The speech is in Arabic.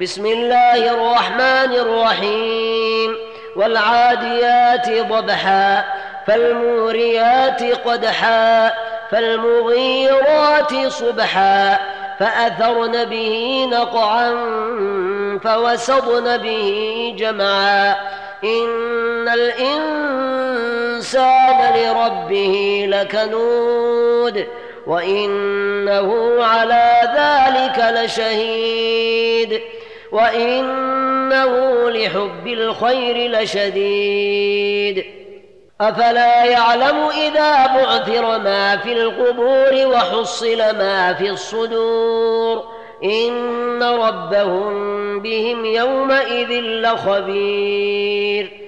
بسم الله الرحمن الرحيم. والعاديات ضبحا، فالموريات قدحا، فالمغيرات صبحا، فأثرن به نقعا، فوسطن به جمعا، إن الإنسان لربه لكنود، وإنه على ذلك لشهيد، وإنه لحب الخير لشديد. أفلا يعلم إذا بعثر ما في القبور وحصل ما في الصدور، إن ربهم بهم يومئذ لخبير.